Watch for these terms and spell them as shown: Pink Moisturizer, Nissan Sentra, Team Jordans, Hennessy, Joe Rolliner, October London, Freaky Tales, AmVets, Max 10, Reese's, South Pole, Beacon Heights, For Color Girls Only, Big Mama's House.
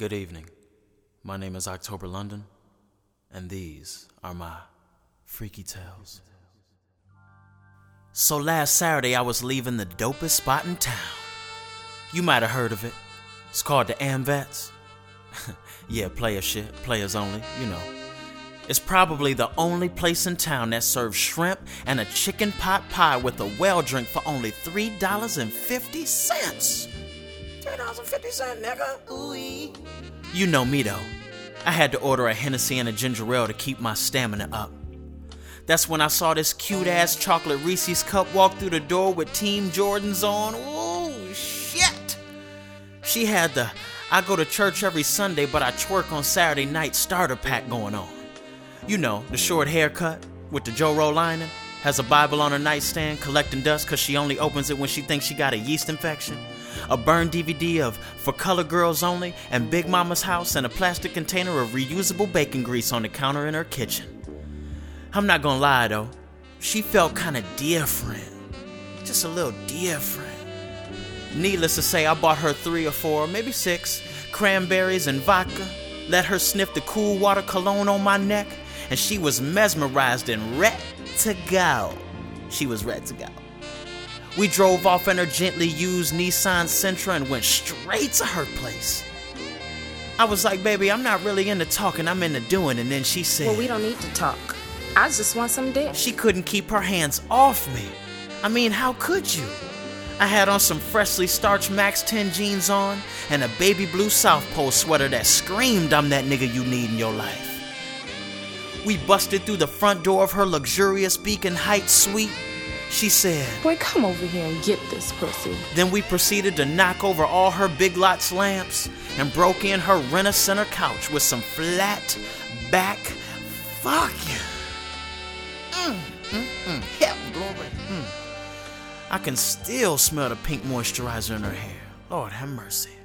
Good evening. My name is October London, and these are my Freaky Tales. So last Saturday, I was leaving the dopest spot in town. You might have heard of it. It's called the AmVets. Yeah, player shit, players only, you know. It's probably the only place in town that serves shrimp and a chicken pot pie with a well drink for only $3.50. $3.50, nigga. Ooh-ee. You know me, though. I had to order a Hennessy and a ginger ale to keep my stamina up. That's when I saw this cute-ass chocolate Reese's cup walk through the door with Team Jordans on. Oh, shit. She had the I go to church every Sunday, but I twerk on Saturday night starter pack going on. You know, the short haircut with the Joe Rolliner, has a Bible on her nightstand collecting dust because she only opens it when she thinks she got a yeast infection, a burned DVD of For Color Girls Only and Big Mama's House, and a plastic container of reusable bacon grease on the counter in her kitchen. I'm not gonna lie though, she felt kinda different. Just a little different. Needless to say, I bought her 3 or 4, maybe 6, cranberries and vodka, let her sniff the cool water cologne on my neck, and she was mesmerized and ready to go. She was ready to go. We drove off in her gently used Nissan Sentra and went straight to her place. I was like, baby, I'm not really into talking, I'm into doing. And then she said, well, we don't need to talk. I just want some dick. She couldn't keep her hands off me. I mean, how could you? I had on some freshly starched Max 10 jeans on and a baby blue South Pole sweater that screamed, I'm that nigga you need in your life. We busted through the front door of her luxurious Beacon Heights suite. She said, boy, come over here and get this pussy. Then we proceeded to knock over all her Big Lots lamps and broke in her Rent-A Center couch with some flat back fucking. Hell, glory. I can still smell the pink moisturizer in her hair. Lord have mercy.